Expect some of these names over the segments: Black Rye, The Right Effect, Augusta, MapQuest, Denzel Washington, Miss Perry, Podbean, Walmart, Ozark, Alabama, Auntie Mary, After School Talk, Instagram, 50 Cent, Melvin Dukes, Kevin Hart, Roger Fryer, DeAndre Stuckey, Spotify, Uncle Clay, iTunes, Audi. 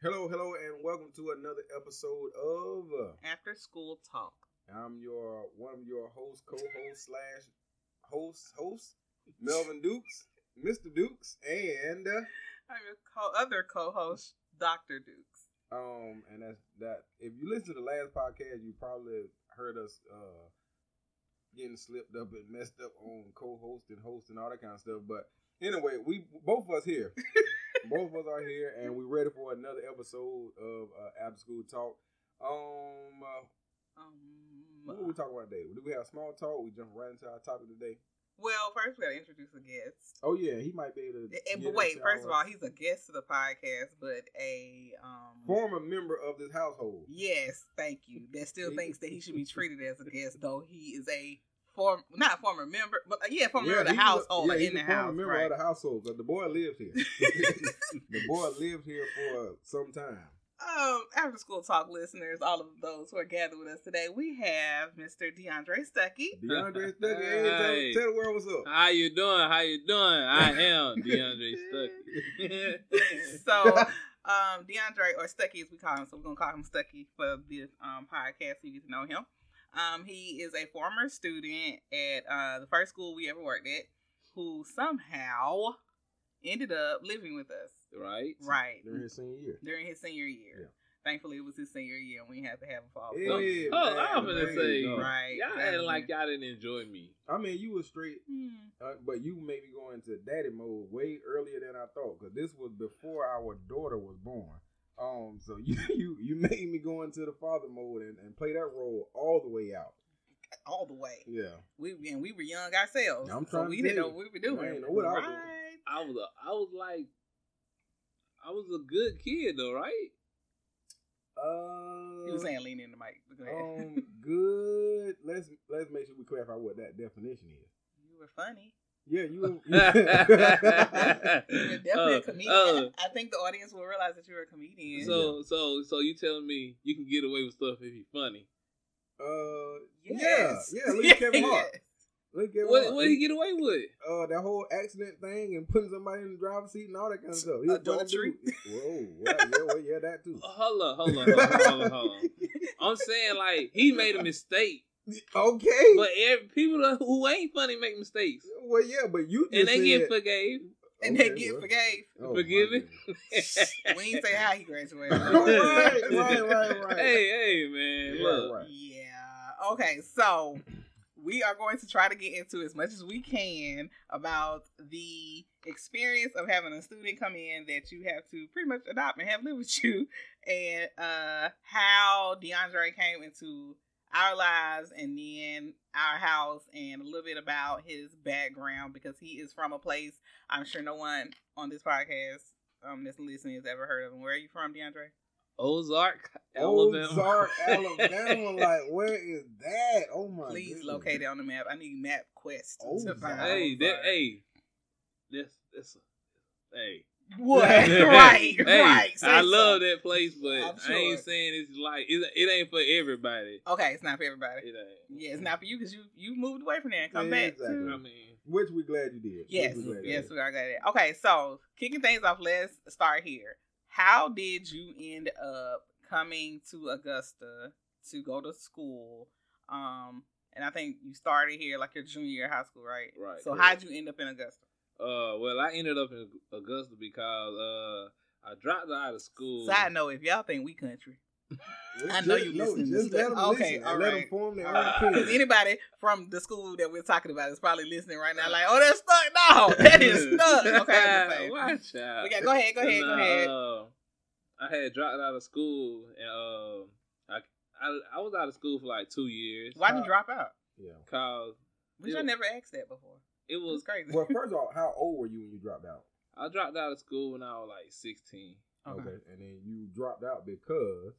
Hello, and welcome to another episode of After School Talk. I'm one of your hosts, co-host slash host, Melvin Dukes, Mr. Dukes, and I'm your other co-host, Dr. Dukes. And that's that. If you listen to the last podcast, you probably heard us getting slipped up and messed up on co-host and host and all that kind of stuff. But anyway, we both of us here. Both of us are here, and we're ready for another episode of After School Talk. What are we talking about today? Do we have small talk? We jump right into our topic today. Well, first we gotta introduce a guest. Oh yeah, he might be able to. And wait, first of all, he's a guest to the podcast, but a former member of this household. Yes, thank you. That still thinks that he should be treated as a guest, though he is a. Not former member, but former of the household. Of the household, but the boy lived here. The boy lived here for some time. After School Talk listeners, all of those who are gathered with us today, we have Mr. DeAndre Stuckey. Hey. Tell the world what's up. How you doing? I am DeAndre Stuckey. So... DeAndre, or Stuckey as we call him, so we're going to call him Stuckey for this podcast so you get to know him. He is a former student at the first school we ever worked at, who somehow ended up living with us. Right. During his senior year. Yeah. Thankfully, it was his senior year, and we had to have a fall. Yeah, I'm going to say, y'all acting like y'all didn't enjoy me. I mean, you were straight, but you made me go into daddy mode way earlier than I thought, because this was before our daughter was born. So you made me go into the father mode and play that role all the way out. All the way. Yeah. We were young ourselves. Didn't know what we were doing. I didn't know what I was doing. I was a good kid though, right? He was saying lean in the mic. Go ahead. Good. Let's make sure we clarify what that definition is. You were funny. Yeah, you're definitely a comedian. I think the audience will realize that you're a comedian. So you telling me you can get away with stuff if you're funny? Yeah. Look at Kevin Hart. What did he get away with? That whole accident thing and putting somebody in the driver's seat and all that kind of stuff. Adultery. Well, that too. Hold on. I'm saying he made a mistake. Okay, but people who ain't funny make mistakes. Well, yeah, but you just and they get forgave, forgiven. We ain't say how he graduated. right. Hey, man. Yeah, look. Right. Yeah. Okay, so we are going to try to get into as much as we can about the experience of having a student come in that you have to pretty much adopt and have live with you, and how DeAndre came into our lives and then our house, and a little bit about his background, because he is from a place I'm sure no one on this podcast that's listening has ever heard of him. Where are you from, DeAndre? Ozark, Alabama. Where is that? Oh my! Please locate it on the map. I need MapQuest to find. Hey. What? right. I love that place, but sure. I ain't saying it's it ain't for everybody. Okay, it's not for everybody. It ain't. Yeah, it's not for you because you moved away from there and come back. Exactly. I mean, which we're glad you did. Yes, we are glad. Okay, so kicking things off, let's start here. How did you end up coming to Augusta to go to school? And I think you started here your junior year of high school, right? Right. So how'd you end up in Augusta? Well, I ended up in Augusta because I dropped out of school. Side note, if y'all think we country, I know you listening to stuff. Okay, all right. Because anybody from the school that we're talking about is probably listening right now. That's stuck. No, that is stuck. Okay, watch out. We got go ahead. I had dropped out of school, and I was out of school for 2 years. Why did you drop out? Yeah, cause I never asked that before. It was crazy. Well, first of all, how old were you when you dropped out? I dropped out of school when I was 16. Okay. And then you dropped out because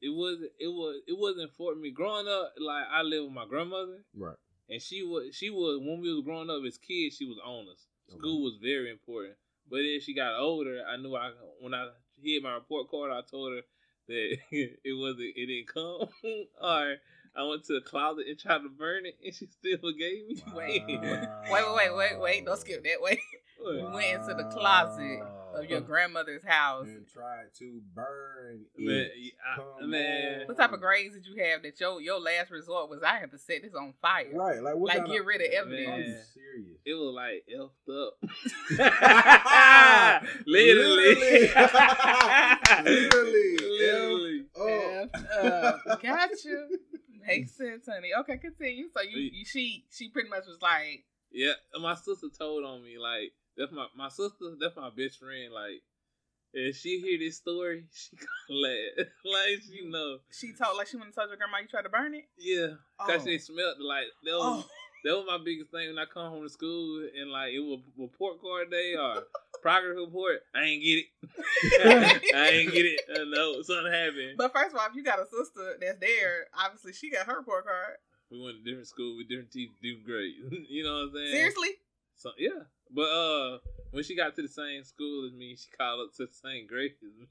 it wasn't for me. Growing up, I lived with my grandmother, right? And she was when we was growing up as kids, she was on us. School was very important, but then she got older. I knew when I hit my report card, I told her that it didn't come or. I went to the closet and tried to burn it, and she still gave me. Wow. Wait. Don't skip that. Wait. Wow. We went into the closet of your grandmother's house and tried to burn it. Man. What type of grades did you have that your last resort was, I have to set this on fire? Right. Like, what get rid of evidence. Man. Serious. It was like effed up. Literally. Gotcha. Makes sense, honey. Okay, continue. So she pretty much was like, yeah, my sister told on me, like, that's my sister, that's my best friend, like, if she hear this story, she gonna laugh. Like, she know. She told, like, she went and told your grandma you tried to burn it? Yeah. Cause she smelled, like, that was my biggest thing when I come home to school, and, like, it was report card day or progress report, I ain't get it. No, something happened. But first of all, if you got a sister that's there, obviously she got her report card. We went to different school with different teachers, different grades. You know what I'm saying? Seriously? So yeah. But when she got to the same school as me, she called up to the same grade as me.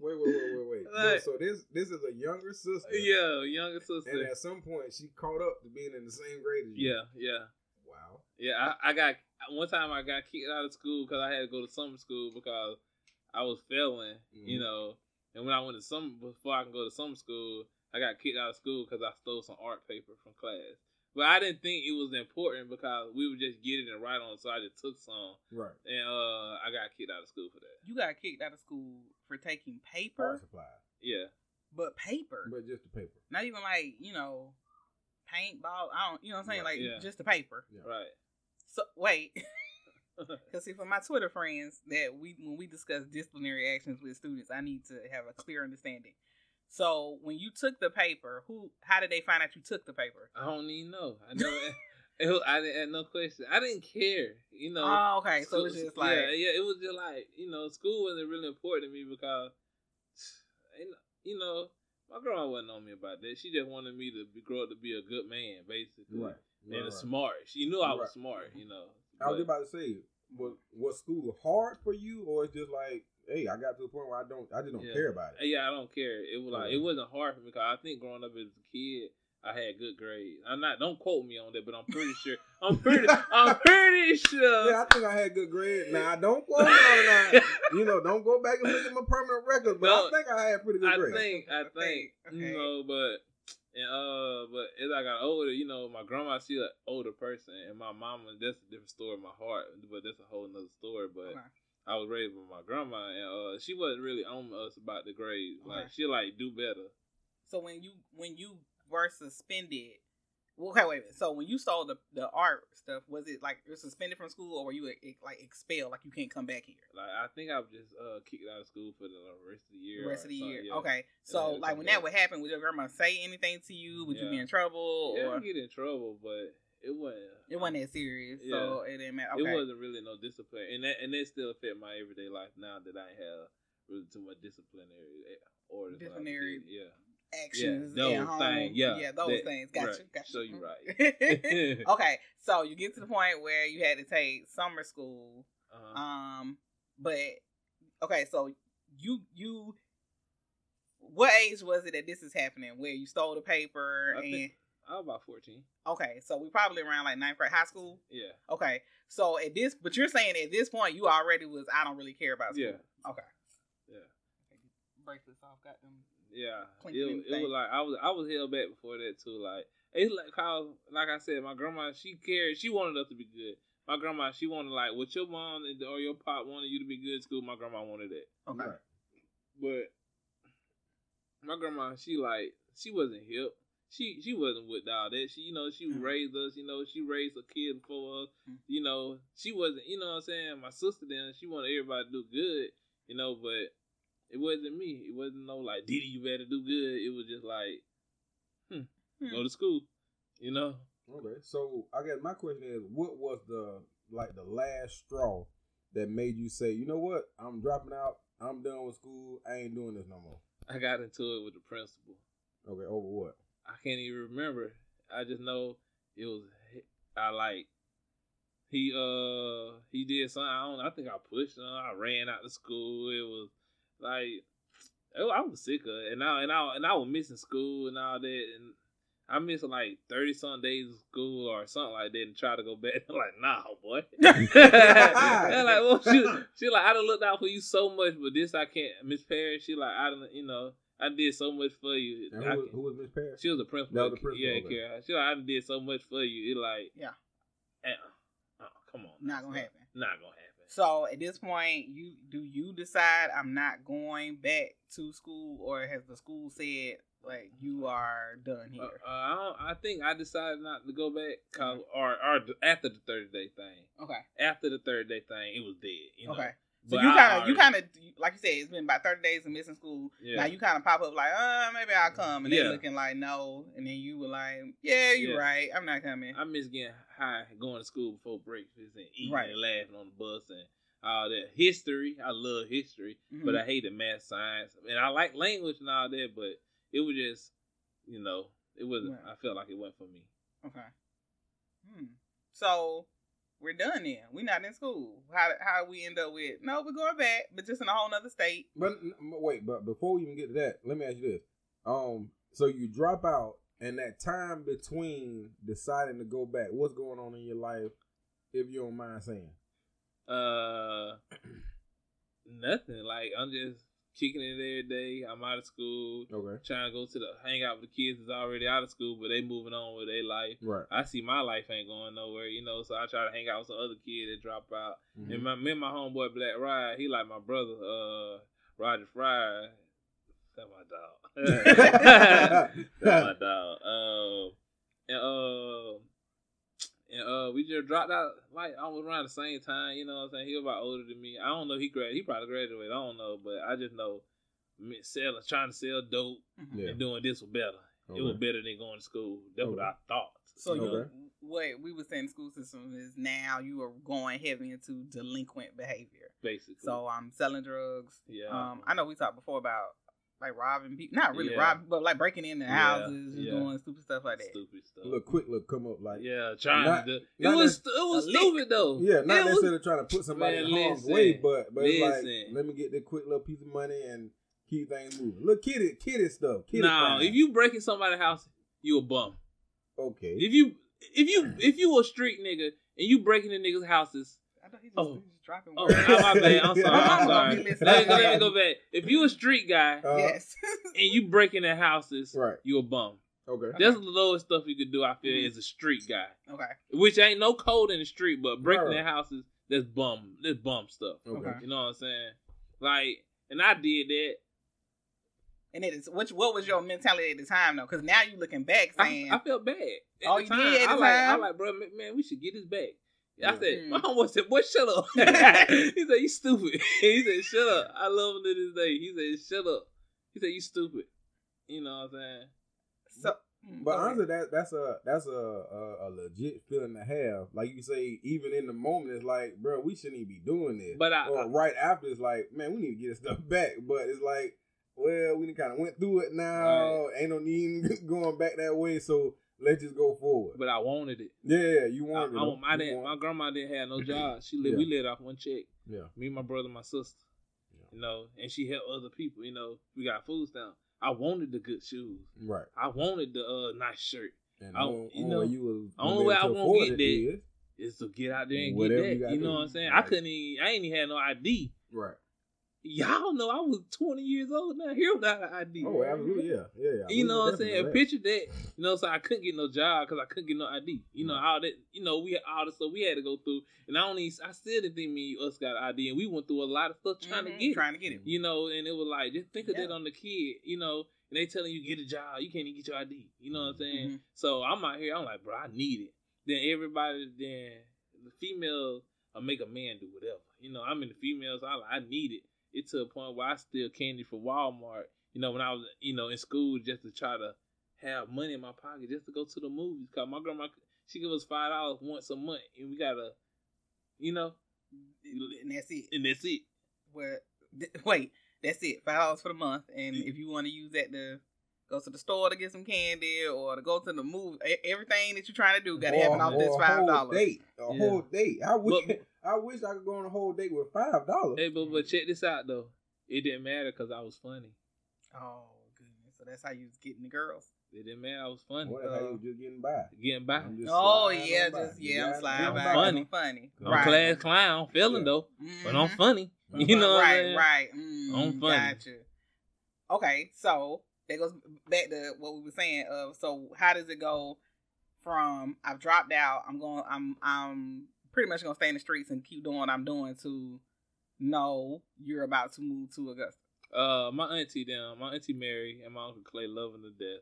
Wait. Like, no, so this is a younger sister. Yeah, younger sister. And at some point, she caught up to being in the same grade as you. Yeah. Wow. Yeah, I got kicked out of school because I had to go to summer school because I was failing, you know. And when I went to summer, before I can go to summer school, I got kicked out of school because I stole some art paper from class. But I didn't think it was important because we would just get it and write on it, so I just took some. Right. And I got kicked out of school for that. You got kicked out of school for taking paper? Art supplies. Yeah. But paper? But just the paper. Not even like, you know, paintball. I don't, you know what I'm saying? Right. Like, just the paper. Yeah. Right. So, wait. Because see, for my Twitter friends, when we discuss disciplinary actions with students, I need to have a clear understanding. So when you took the paper, how did they find out you took the paper? I don't even know. I know. I didn't have no question. I didn't care. You know. Oh, okay. So it was just like, yeah. It was just like, you know, school wasn't really important to me because, you know, my grandma wasn't on me about that. She just wanted me to grow up to be a good man, basically, right. And smart. She knew I was smart. You know. I was about to say, was school hard for you, or it's just like, hey, I got to a point where I just don't care about it. Yeah, I don't care. It was like, it wasn't hard for me because I think growing up as a kid, I had good grades. Don't quote me on that, but I'm pretty sure. I'm pretty sure. Yeah, I think I had good grades. Now, don't quote me on that. You know, don't go back and look at my permanent records, but I think I had pretty good grades. I think. Okay. You know, but as I got older, you know, my grandma, she's an older person, and my mama, that's a different story in my heart, but that's a whole nother story, but. Okay. I was raised with my grandma, and she wasn't really on us about the grades. Like, she like, do better. So when you were suspended, okay, wait a minute. So when you saw the art stuff, was it like you're suspended from school, or were you like expelled, like you can't come back here? Like, I think I was just kicked out of school for the rest of the year. Yeah. Okay. So like when that would happen, would your grandma say anything to you? Would you be in trouble? Yeah, I'd get in trouble, but. It wasn't that serious, so it didn't matter. Okay. It wasn't really no discipline, and that still affect my everyday life now that I have really too much disciplinary actions. Yeah, those things. Yeah, those things. Gotcha. So you're right. Okay, so you get to the point where you had to take summer school, but okay, so you, what age was it that this is happening? Where you stole the paper I was about 14. Okay, so we probably around like 9th grade, high school? Yeah. Okay, so but you're saying at this point, you already was, I don't really care about school. Yeah. Okay. Yeah. Bracelets off, got them. Yeah. It was like, I was held back before that too. Like, it's like how, like I said, my grandma, she cared, she wanted us to be good. My grandma, she wanted like, what your mom or your pop wanted you to be good at school, my grandma wanted that. Okay. Right. But my grandma, she wasn't hip. She wasn't with all that. She, you know, she raised us, you know, she raised a kid for us, you know, she wasn't, you know what I'm saying? My sister then, she wanted everybody to do good, you know, but it wasn't me. It wasn't no, like, Diddy, you better do good. It was just like, go to school, you know? Okay, so I guess my question is, what was the last straw that made you say, you know what, I'm dropping out, I'm done with school, I ain't doing this no more? I got into it with the principal. Okay, over what? I can't even remember. I just know it was. He did something. I think I pushed him. I ran out of school. It was like I was sick of it, and I was missing school and all that. And I miss like 30 some days of school or something like that and try to go back. I'm like, nah, boy. And like, well, she like, I done looked out for you so much, but this I can't. Miss Perry, she like, I done, you know, I did so much for you. Who was Miss Perry? She was the principal. No, the principal. Yeah, Kara. She like, I done did so much for you. It like, yeah. Come on. Not gonna happen. Not gonna happen. So at this point, you decide I'm not going back to school, or has the school said, like, you are done here? I think I decided not to go back, or after the 30-day thing. Okay. After the 30-day thing, it was dead. You know? Okay. So but you kind of, like you said, it's been about 30 days of missing school. Yeah. Now you kind of pop up like, maybe I'll come. And they're looking like, no. And then you were like, yeah, you're right. I'm not coming. I miss getting high, going to school before breakfast and eating and laughing on the bus and all that. History. I love history, but I hated math, science. And I like language and all that, but it was just, you know, it wasn't, I felt like it wasn't for me. Okay. So we're done then. We're not in school. How we end up with, no, we're going back, but just in a whole nother state. But before we even get to that, let me ask you this. So you drop out, and that time between deciding to go back, what's going on in your life, if you don't mind saying? Nothing. Like, I'm just kicking it every day. I'm out of school. Okay. Trying to go to hang out with the kids that's already out of school, but they moving on with their life. Right. I see my life ain't going nowhere, you know, so I try to hang out with some other kids that drop out. Mm-hmm. And my homeboy Black Rye, he like my brother, Roger Fryer. That's my dog. That's my dog. And we just dropped out like almost around the same time, you know what I'm saying? He was about older than me. I don't know if he probably graduated, I don't know, but I just know trying to sell dope and doing this was better. Okay. It was better than going to school. That's what I thought. So what we were saying the school system is now you are going heavy into delinquent behavior. Basically. So I'm selling drugs. Yeah. I know we talked before about like robbing people, not really robbing, but like breaking into houses, just doing stupid stuff like that. Stupid stuff. Look, come up like it was stupid though. Yeah, not necessarily trying to put somebody in harm's way, but it's like let me get this quick little piece of money and keep things moving. Look, kiddie stuff. No, if you breaking somebody's house, you a bum. Okay. If you a street nigga and you breaking the niggas' houses. I thought he was just dropping words. Oh, my bad. I'm sorry. Let me go back. If you a street guy and you break into houses, you a bum. Okay. That's the lowest stuff you could do, I feel, as a street guy. Okay. Which ain't no code in the street, but breaking into houses, that's bum. That's bum stuff. Okay. You know what I'm saying? Like, and I did that. And it is, what was your mentality at the time, though? Because now you looking back saying. I felt bad. At the time? I'm like, bro, man, we should get this back. I said, my homeboy said, boy, shut up. He said, you stupid. He said, shut up. I love him to this day. He said, shut up. He said, you stupid. You know what I'm saying? So, but honestly, that's a legit feeling to have. Like you say, even in the moment, it's like, bro, we shouldn't even be doing this. But right after, it's like, man, we need to get this stuff back. But it's like, well, we kind of went through it now. Right. Ain't no need going back that way. So, let's just go forward. But I wanted it. Yeah, you wanted it. My grandma didn't have no job. We lived off one check. Yeah. Me, my brother, my sister. Yeah. You know, and she helped other people. You know, we got food stamps. I wanted the good shoes. Right. I wanted the nice shirt. And only way I won't get that is to get out there and get that. You know what I'm saying? Right. I ain't even had no ID. Right. Y'all know I was 20 years old now. Here without an ID. Oh, absolutely, yeah. You know what I'm saying? Picture that. You know, so I couldn't get no job because I couldn't get no ID. You know all that. You know we all the stuff we had to go through, and I still didn't think me and us got an ID, and we went through a lot of stuff trying to get it. You know, and it was like just think of that on the kid. You know, and they telling you get a job, you can't even get your ID. You know what I'm saying? Mm-hmm. So I'm out here. I'm like, bro, I need it. Then the females make a man do whatever. You know, I'm in the females. So I need it. It's to a point where I steal candy from Walmart, you know, when I was, you know, in school just to try to have money in my pocket just to go to the movies. Because my grandma, she give us $5 once a month, and we got to, you know. And that's it. Well, wait, that's it. $5 for the month. And if you want to use that to go to the store to get some candy or to go to the movie, everything that you're trying to do got to happen off this $5. A whole date. I wish I could go on a whole date with $5. Hey, but check this out though. It didn't matter because I was funny. Oh goodness! So that's how you was getting the girls. It didn't matter. I was funny. What? How you just getting by? Getting by. Oh yeah, I'm sliding by. I'm funny. Right. I'm class clown, feeling though, but I'm funny. You know what I'm saying? Right. I'm funny. Gotcha. Okay, so that goes back to what we were saying. So how does it go from I've dropped out, I'm pretty much gonna stay in the streets and keep doing what I'm doing to no, you're about to move to Augusta? My Auntie Mary and my Uncle Clay love him to death.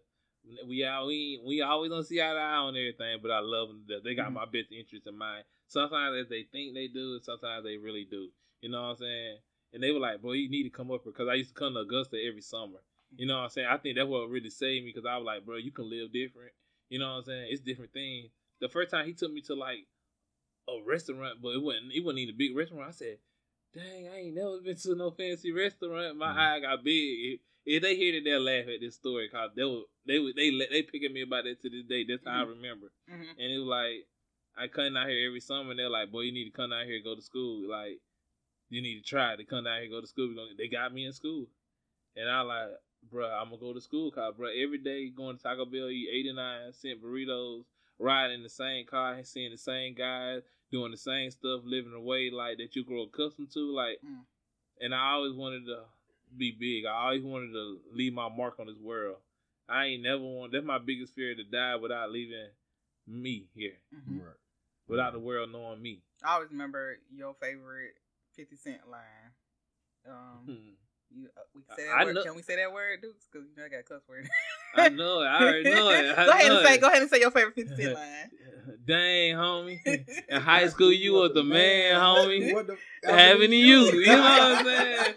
We always don't see eye to eye on everything, but I love them to death. They got my best interest in mind. Sometimes as they think they do, sometimes they really do. You know what I'm saying? And they were like, boy, you need to come up here, because I used to come to Augusta every summer. You know what I'm saying? I think that's what really saved me, because I was like, bro, you can live different. You know what I'm saying? It's different things. The first time he took me to like a restaurant, but it wasn't even a big restaurant. I said, dang, I ain't never been to no fancy restaurant. My eye got big. If they hear that, they'll laugh at this story, because they picking me about that to this day. That's how I remember. Mm-hmm. And it was like, I come out here every summer, and they're like, boy, you need to come out here and go to school. Like, you need to try to come out here and go to school. They got me in school. And I was like, bro, I'm going to go to school, because, bro, every day going to Taco Bell, eat 89-cent burritos, riding in the same car, seeing the same guys, doing the same stuff, living the way, like, that you grow accustomed to. Like, and I always wanted to be big. I always wanted to leave my mark on this world. I ain't never want. That's my biggest fear, to die without leaving me here. Mm-hmm. Right. Without the world knowing me. I always remember your favorite 50 Cent line. Can we say that word, Dukes? Because you know I got a cuss word. I know it. I already know it. Go ahead and say your favorite 50 Cent line. Dang, homie. In high school, you was the man, homie. Having you. You know what I'm saying?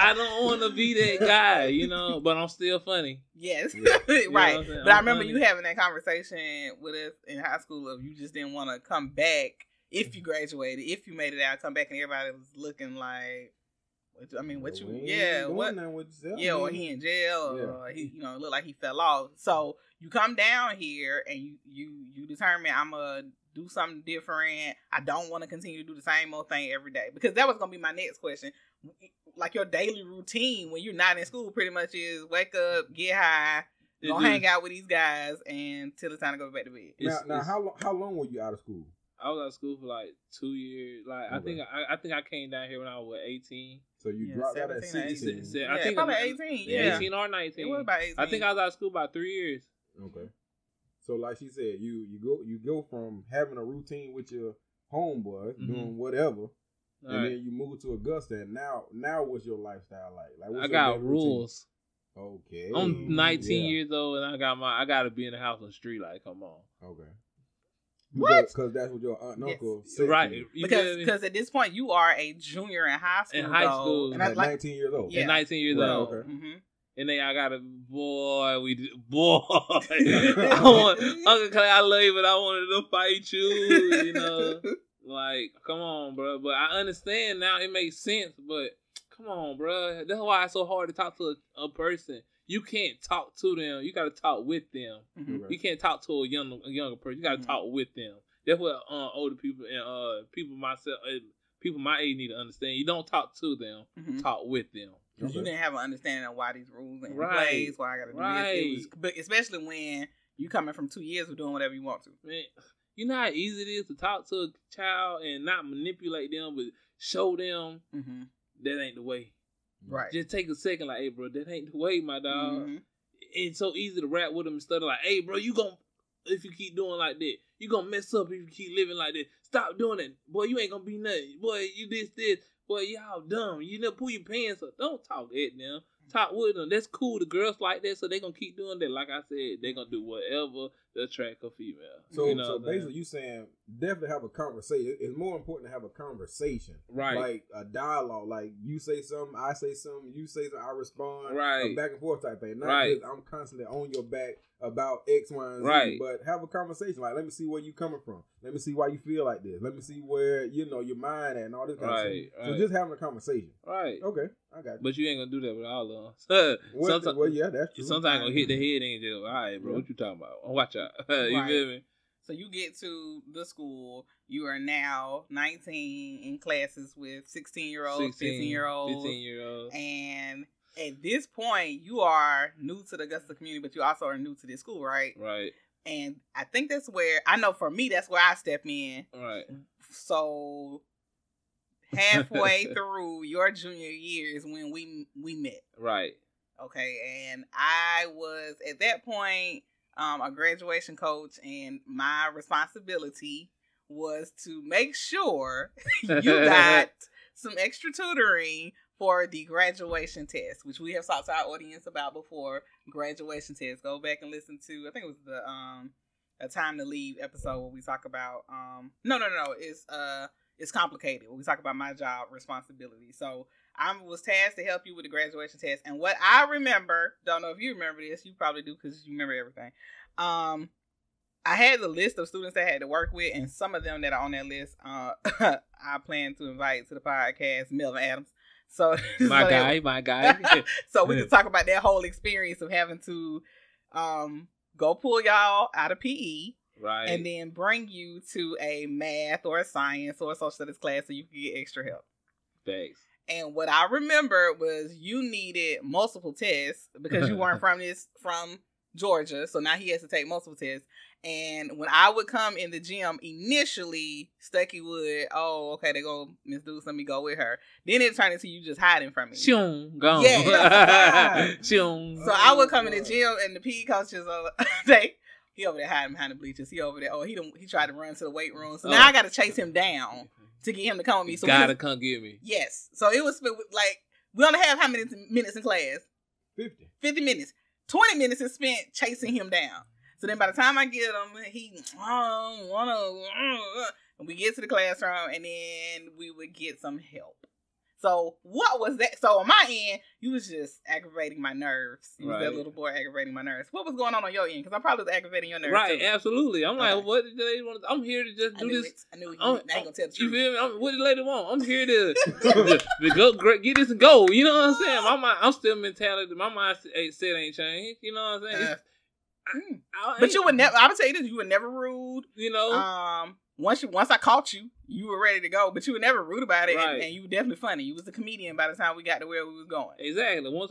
I don't want to be that guy, you know, but I'm still funny. Yes. Yeah. Right. But I remember you having that conversation with us in high school of you just didn't want to come back if you graduated, if you made it out, come back, and everybody was looking like, or he in jail, or he, you know, looked like he fell off. So you come down here and you determine I'm gonna do something different. I don't want to continue to do the same old thing every day, because that was gonna be my next question. Like, your daily routine when you're not in school pretty much is wake up, get high, go hang out with these guys, and till it's time to go back to bed. Now, how long were you out of school? I was out of school for like 2 years. Like, okay. I think I came down here when I was 18. So you dropped out at 16. I think probably 18. Yeah, 18 or 19. It was about 18. I think I was out of school about 3 years. Okay. So like she said, you go from having a routine with your homeboy, doing whatever, then you move to Augusta, and now what's your lifestyle like? Like, I got rules. Routine? Okay. I'm 19 years old, and I gotta be in the house on the street. Like, come on. Okay. What? Because that's what your aunt and uncle said. Right. Because at this point, you are a junior in high school. And I'm like 19 years old. Yeah. And 19 years old. Okay. Mm-hmm. And then I got a boy. Uncle Clay, I love you, but I wanted to fight you. You know? Like, come on, bro. But I understand now. It makes sense. But come on, bro. That's why it's so hard to talk to a person. You can't talk to them. You got to talk with them. Mm-hmm. Right. You can't talk to a younger person. You got to talk with them. That's what older people and people my age need to understand. You don't talk to them. Mm-hmm. Talk with them. Because you didn't have an understanding of why these rules and plays, why I got to do this. But especially when you coming from 2 years of doing whatever you want to. Man, you know how easy it is to talk to a child and not manipulate them, but show them that ain't the way. Right. Just take a second, like, hey, bro, that ain't the way, my dog. Mm-hmm. It's so easy to rap with them and stuff, like, hey, bro, if you keep doing like that, you gonna mess up if you keep living like that. Stop doing that. Boy, you ain't gonna be nothing. Boy, you this. Boy, y'all dumb. You never pull your pants up. Don't talk at them. Talk with them. That's cool. The girls like that, so they gonna keep doing that. Like I said, they gonna do whatever to attract a female. So, you know, so basically you saying definitely have a conversation. It's more important to have a conversation. Right. Like a dialogue. Like, you say something, I say something, you say something, I respond. Right. A back and forth type thing. Not just I'm constantly on your back about X, Y, and Z. Right. But have a conversation. Like, let me see where you coming from. Let me see why you feel like this. Let me see where, you know, your mind at and all this kind of stuff. Right. So just having a conversation. Right. Okay. I got you. But you ain't gonna do that with all of us. That's true. Sometimes gonna hit the head and just, all right, bro, what you talking about? Watch out. You feel me? So you get to the school. You are now 19 in classes with 16-year-olds, 15-year-olds. at this point, you are new to the Augusta community, but you also are new to this school, right? Right. And I think that's where, I know for me, that's where I step in. Right. So halfway through your junior year is when we met. Right. Okay. And I was, at that point, a graduation coach, and my responsibility was to make sure you got some extra tutoring for the graduation test, which we have talked to our audience about before. Graduation test. Go back and listen to, I think it was the A Time to Leave episode where we talk about, no, it's complicated. We talk about my job responsibility. So I was tasked to help you with the graduation test. And what I remember, don't know if you remember this, you probably do because you remember everything. I had the list of students that I had to work with, and some of them that are on that list, I plan to invite to the podcast, Melvin Adams. So my guy. So we can talk about that whole experience of having to go pull y'all out of PE. Right. And then bring you to a math or a science or a social studies class so you can get extra help. Thanks. And what I remember was you needed multiple tests because you weren't from Georgia. So now he has to take multiple tests. And when I would come in the gym initially, Stuckey would, oh, okay, they go, Miss Dukes, let me go with her. Then it turned into you just hiding from me. Shung, gone. Yeah. Shung. So I would come in the gym and the PE coach just, he over there hiding behind the bleachers. He over there. Oh, he tried to run to the weight room. So now I got to chase him down to get him to come with me. So gotta come get me. Yes. So it was like, we only have how many minutes in class? 50. 50 minutes. 20 minutes is spent chasing him down. So then by the time I get him, he, and we get to the classroom and then we would get some help. So what was that? So on my end, you was just aggravating my nerves. You was that little boy aggravating my nerves. What was going on your end? Because I probably was aggravating your nerves. Right, too. Absolutely. I'm like, what did they want? I'm here to just do this. I knew you ain't gonna tell the truth. You feel me? What did the lady want? I'm here to go get this and go. You know what I'm saying? My mind, I'm still mentality. My mindset ain't changed. You know what I'm saying? But you would never. I would tell you this. You were never rude. You know. Once I caught you, you were ready to go, but you were never rude about it, right. And you were definitely funny. You was a comedian by the time we got to where we was going. Exactly. Once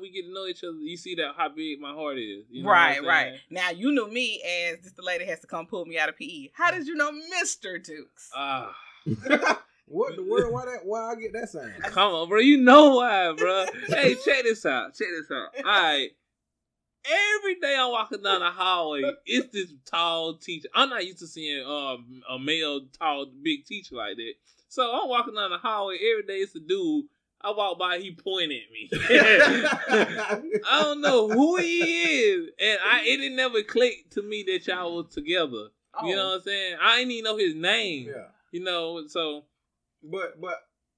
we get to know each other, you see that how big my heart is. You know right. Now, you knew me as this the lady has to come pull me out of PE. How did you know Mr. Dukes? What the world? Why I get that sound? Come on, bro. You know why, bro. Hey, check this out. All right. Every day I'm walking down the hallway, it's this tall teacher. I'm not used to seeing a male, tall, big teacher like that. So I'm walking down the hallway. Every day it's a dude. I walk by, he pointed at me. I don't know who he is. And it never clicked to me that y'all was together. Oh. You know what I'm saying? I didn't even know his name. Yeah. You know, so. But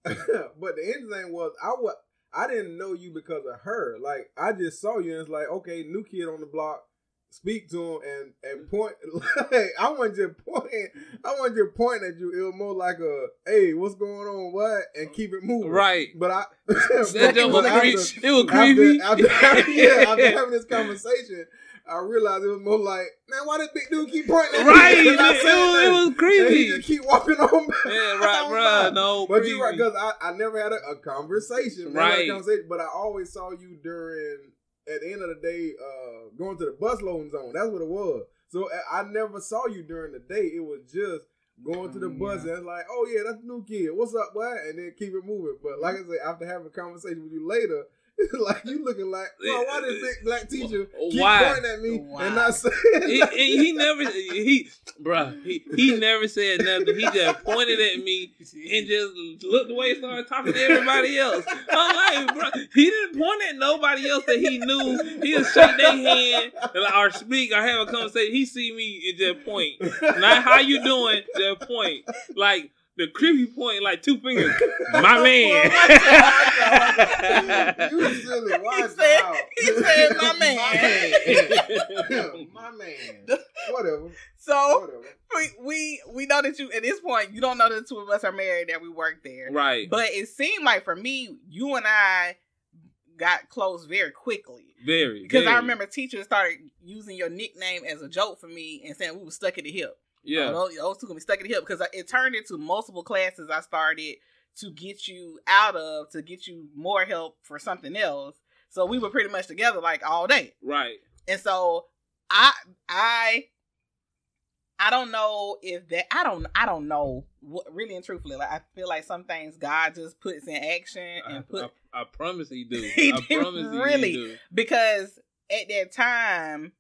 the interesting was, I didn't know you because of her. Like, I just saw you and it's like, okay, new kid on the block, speak to him and point. Like, I wasn't just pointing at you. It was more like a, hey, what's going on, what? And keep it moving. Right. But I... it was creepy. After having this conversation, I realized it was more like, man, why did big dude keep pointing at me? Right. It was creepy. And he just keep walking on back. Yeah, right, bro. No, but you're right, because I never had a conversation. Right. But I always saw you during, at the end of the day, going to the bus loading zone. That's what it was. So I never saw you during the day. It was just going to the bus and it's like, oh, yeah, that's the new kid. What's up, boy? And then keep it moving. But like I said, after having a conversation with you later, like, you looking like, oh, why this big black teacher keep pointing at me and not saying nothing? He never said nothing. He just pointed at me and just looked away and started talking to everybody else. I'm like, bro, he didn't point at nobody else that he knew. He just shake their hand or speak or have a conversation. He see me and just point. Not how you doing, just point. Like, the creepy point, like two fingers. My man. You silly. He said, my man. My man. Whatever. So, we know that you, at this point, you don't know that the two of us are married, that we work there. Right. But it seemed like, for me, you and I got close very quickly. Very. Because I remember teachers started using your nickname as a joke for me and saying we were stuck at the hip. Yeah, those two gonna be stuck in the hip because it turned into multiple classes I started to get you out of, to get you more help for something else. So we were pretty much together like all day. Right. And so I don't know if that, I don't know what, really and truthfully, like I feel like some things God just puts in action and put. I promise he do. He do. Because at that time,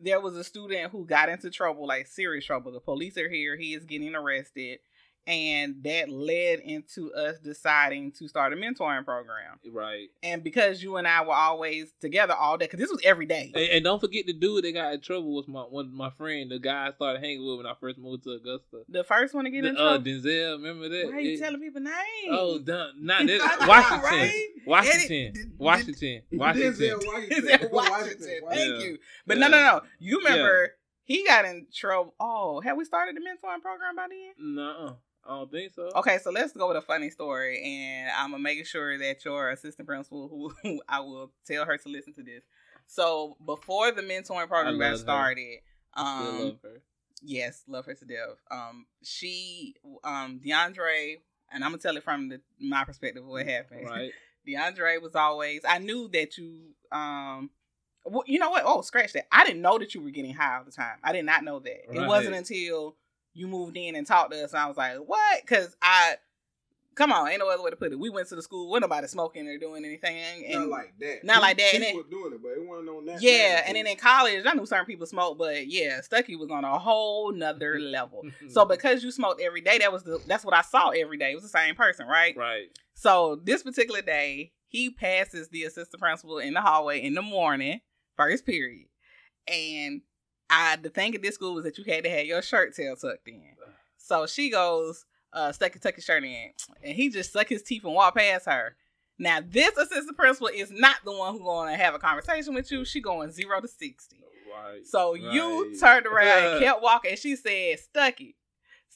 there was a student who got into trouble, like serious trouble. The police are here. He is getting arrested. And that led into us deciding to start a mentoring program. Right. And because you and I were always together all day, because this was every day. And don't forget the dude that got in trouble was my friend, the guy I started hanging with when I first moved to Augusta. The first one to get in trouble? Denzel, remember that? Why are you telling people names? Oh, not this. Washington. Thank you. But no. You remember... Yeah. He got in trouble. Oh, have we started the mentoring program by then? No, I don't think so. Okay, so let's go with a funny story, and I'm going to make sure that your assistant principal, who I will tell her to listen to this. So before the mentoring program got started, I love her. Yes, love her to death. She, DeAndre, and I'm going to tell it from my perspective of what happened. Right. DeAndre was always, I knew that you, well, you know what? Oh, scratch that. I didn't know that you were getting high all the time. I did not know that. Right. It wasn't until you moved in and talked to us, and I was like, what? Because ain't no other way to put it. We went to the school with nobody smoking or doing anything. And Not like that. People were doing it, but it wasn't on that. Yeah, and then in college, I knew certain people smoked, but yeah, Stuckey was on a whole nother level. So because you smoked every day, that's what I saw every day. It was the same person, right? Right. So this particular day, he passes the assistant principal in the hallway in the morning. First period. And the thing at this school was that you had to have your shirt tail tucked in. So she goes, Stuckey tuck his shirt in. And he just suck his teeth and walk past her. Now, this assistant principal is not the one who's going to have a conversation with you. She going 0 to 60. Right, so you turned around and kept walking. And she said, Stuckey.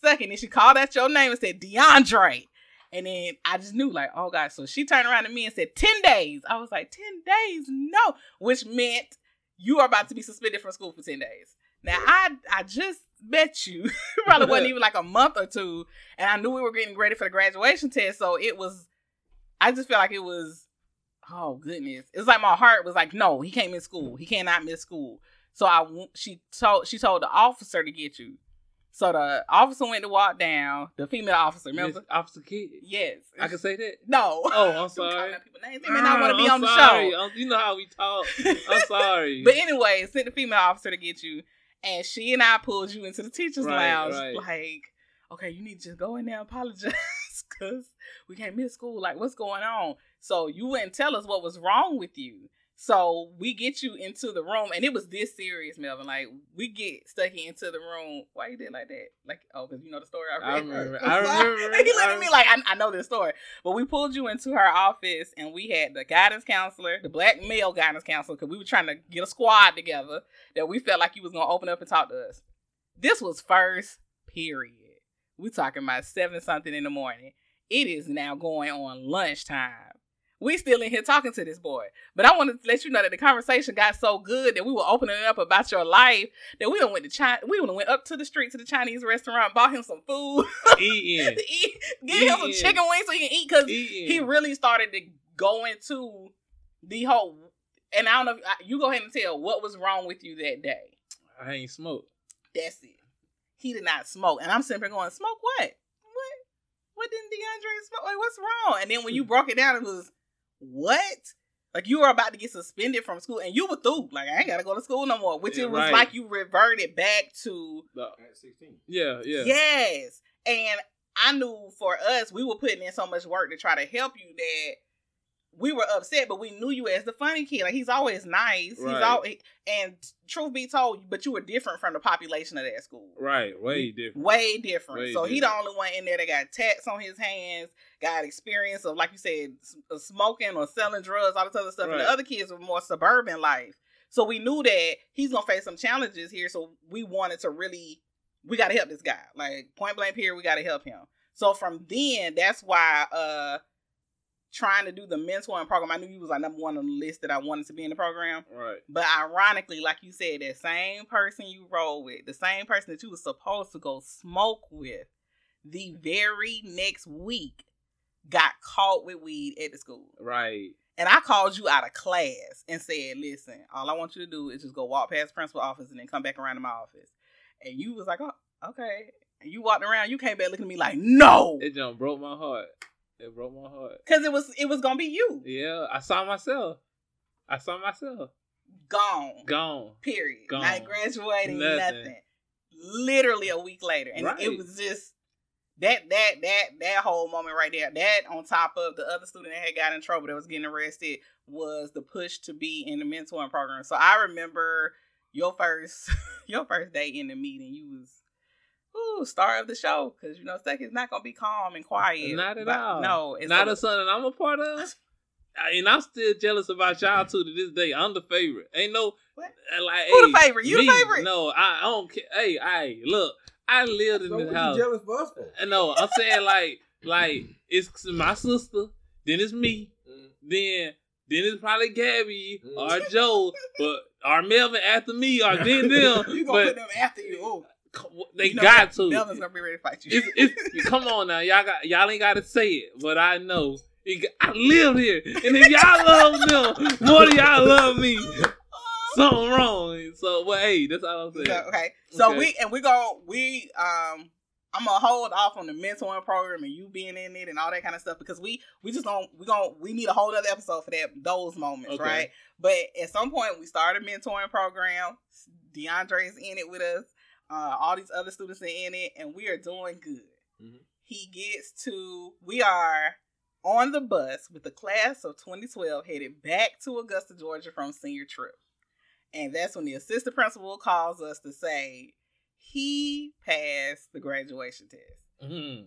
And then she called out your name and said, DeAndre. And then I just knew, like, oh, God. So she turned around to me and said, 10 days. I was like, 10 days? No. Which meant you are about to be suspended from school for 10 days. Now, I just met you. Probably wasn't even like a month or two. And I knew we were getting ready for the graduation test. So it was, I just feel like it was, oh, goodness. It's like my heart was like, no, he can't miss school. He cannot miss school. So she told the officer to get you. So the officer went to walk down. The female officer, remember? Miss Officer Kidd? Yes. I can say that? No. Oh, I'm sorry. They may not want to be on the show. You know how we talk. I'm sorry. But anyway, sent the female officer to get you. And she and I pulled you into the teacher's lounge. Right. Like, okay, you need to just go in there and apologize because we can't miss school. Like, what's going on? So you wouldn't tell us what was wrong with you. So we get you into the room, and it was this serious, Melvin. Like, we get Stuckey into the room. Why you did like that? Like, oh, because you know the story I read. I remember. He looked at me like, I know this story. But we pulled you into her office, and we had the guidance counselor, the black male guidance counselor, because we were trying to get a squad together that we felt like you was going to open up and talk to us. This was first period. We're talking about 7-something in the morning. It is now going on lunchtime. We still in here talking to this boy. But I wanted to let you know that the conversation got so good that we were opening up about your life that we went up to the street to the Chinese restaurant, bought him some food. Give him some chicken wings so he can eat, because he really started to go into the whole, and I don't know, you go ahead and tell what was wrong with you that day. I ain't smoked. That's it. He did not smoke. And I'm simply going, smoke what? What didn't DeAndre smoke? Like, what's wrong? And then when you broke it down, it was, what? Like, you were about to get suspended from school, and you were through. Like, I ain't got to go to school no more. Which it was like you reverted back to... At 16. Yeah. Yes. And I knew for us, we were putting in so much work to try to help you that we were upset, but we knew you as the funny kid. Like, he's always nice. Right. And truth be told, but you were different from the population of that school. Right. Way different. He the only one in there that got tats on his hands, got experience of, like you said, smoking or selling drugs, all this other stuff. Right. And the other kids were more suburban life. So we knew that he's going to face some challenges here. So we wanted to really, we got to help this guy. Like, point blank period, we got to help him. So from then, that's why, trying to do the mentoring program. I knew you was like number one on the list that I wanted to be in the program. Right. But ironically, like you said, that same person you roll with, the same person that you was supposed to go smoke with, the very next week got caught with weed at the school. Right. and I called you out of class and said, listen, all I want you to do is just go walk past the principal's office and then come back around to my office. And you was like, oh, okay. And you walked around, you came back looking at me like, no. It just broke my heart. It broke my heart. Because it was going to be you. Yeah, I saw myself. Gone. Period. Gone. Not graduating, nothing. Literally a week later. And right. It was just that whole moment right there. That on top of the other student that had got in trouble that was getting arrested was the push to be in the mentoring program. So I remember your first day in the meeting, you was star of the show, because you know Stucky's not gonna be calm and quiet. Not at all. No, it's not a son that I'm a part of. And I'm still jealous about y'all too to this day. I'm the favorite. Ain't no what? Like who hey, the favorite? You me. The favorite? No, I don't care. Hey, look, I lived in this house. You jealous for us for? No, I'm saying like it's my sister, then it's me, then it's probably Gabby or Joe, but or Melvin after me or then them. You gonna put them after you? Ooh. They got to. Melvin's gonna be ready to fight you. It's, come on now, y'all ain't gotta say it, but I know I live here, and if y'all love them more than y'all love me, something wrong. So, well, hey, that's all I'm saying. Okay. So okay. I'm gonna hold off on the mentoring program and you being in it and all that kind of stuff because we need a whole other episode for that those moments, okay. Right? But at some point, we started a mentoring program. DeAndre's in it with us. All these other students are in it, and we are doing good. Mm-hmm. We are on the bus with the class of 2012 headed back to Augusta, Georgia from senior trip. And that's when the assistant principal calls us to say, he passed the graduation test. Mm-hmm.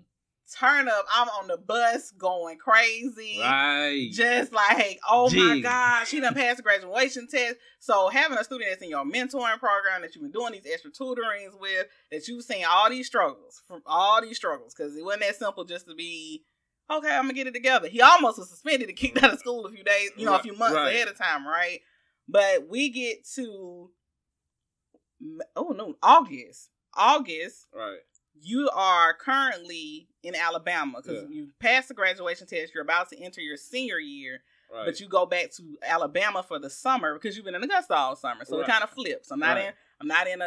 Turn up, I'm on the bus going crazy. Right. Just like, oh my gosh, she done passed the graduation test. So having a student that's in your mentoring program that you've been doing these extra tutorings with, that you've seen all these struggles, because it wasn't that simple just to be, okay, I'm going to get it together. He almost was suspended and kicked out of school a few months ahead of time, right? But we get to, August. Right. You are currently in Alabama because you passed the graduation test. You're about to enter your senior year, right. But you go back to Alabama for the summer because you've been in Augusta all summer. So It kind of flips. I'm not in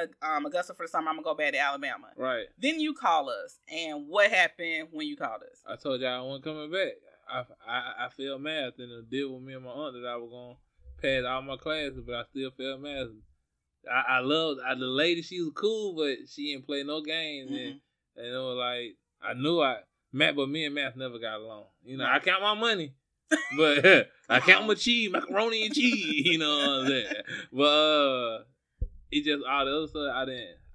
Augusta for the summer. I'm gonna go back to Alabama. Right. Then you call us, and what happened when you called us? I told y'all I wasn't coming back. I failed math, and it did with me and my aunt that I was gonna pass all my classes, but I still failed math. I loved the lady. She was cool, but she didn't play no games. Mm-hmm. And it was like I knew me and Matt never got along. You know, I count my money, but I count my cheese, macaroni and cheese. You know what I'm saying? But it just all the other stuff.